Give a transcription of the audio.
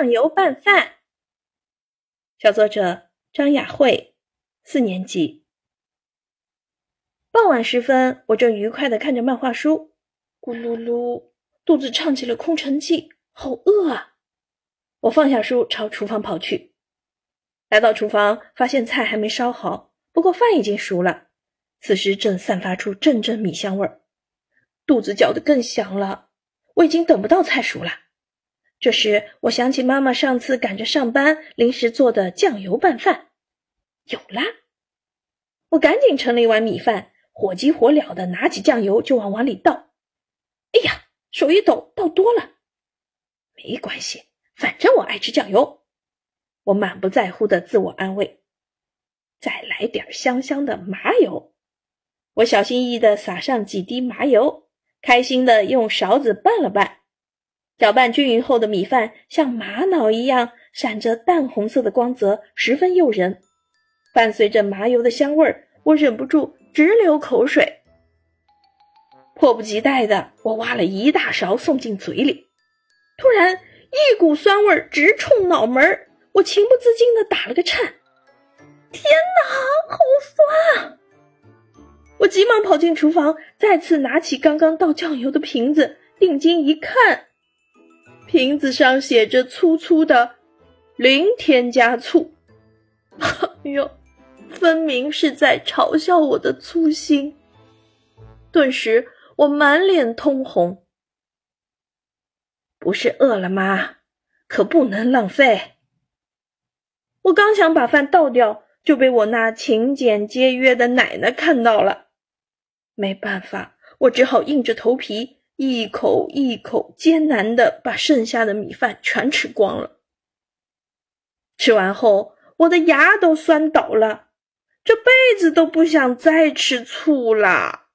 酱油拌饭。小作者张雅慧，4年级。傍晚时分，我正愉快地看着漫画书，咕噜噜，肚子唱起了空城计，好饿啊！我放下书朝厨房跑去。来到厨房，发现菜还没烧好，不过饭已经熟了，此时正散发出阵阵米香味儿，肚子搅得更响了。我已经等不到菜熟了。这时我想起妈妈上次赶着上班临时做的酱油拌饭，有啦！我赶紧盛了一碗米饭，火急火燎的拿起酱油就往碗里倒。哎呀，手一抖，倒多了。没关系，反正我爱吃酱油。我满不在乎的自我安慰。再来点香香的麻油。我小心翼翼地撒上几滴麻油，开心地用勺子拌了拌。搅拌均匀后的米饭像玛瑙一样闪着淡红色的光泽，十分诱人。伴随着麻油的香味儿，我忍不住直流口水。迫不及待的，我挖了一大勺送进嘴里。突然一股酸味直冲脑门，我情不自禁地打了个颤。天哪，好酸啊！我急忙跑进厨房，再次拿起刚刚倒酱油的瓶子，定睛一看，瓶子上写着粗粗的0添加醋。哎呦，分明是在嘲笑我的粗心。顿时我满脸通红。不是饿了吗？可不能浪费。我刚想把饭倒掉，就被我那勤俭节约的奶奶看到了。没办法，我只好硬着头皮，一口一口艰难地把剩下的米饭全吃光了。吃完后，我的牙都酸倒了，这辈子都不想再吃醋啦。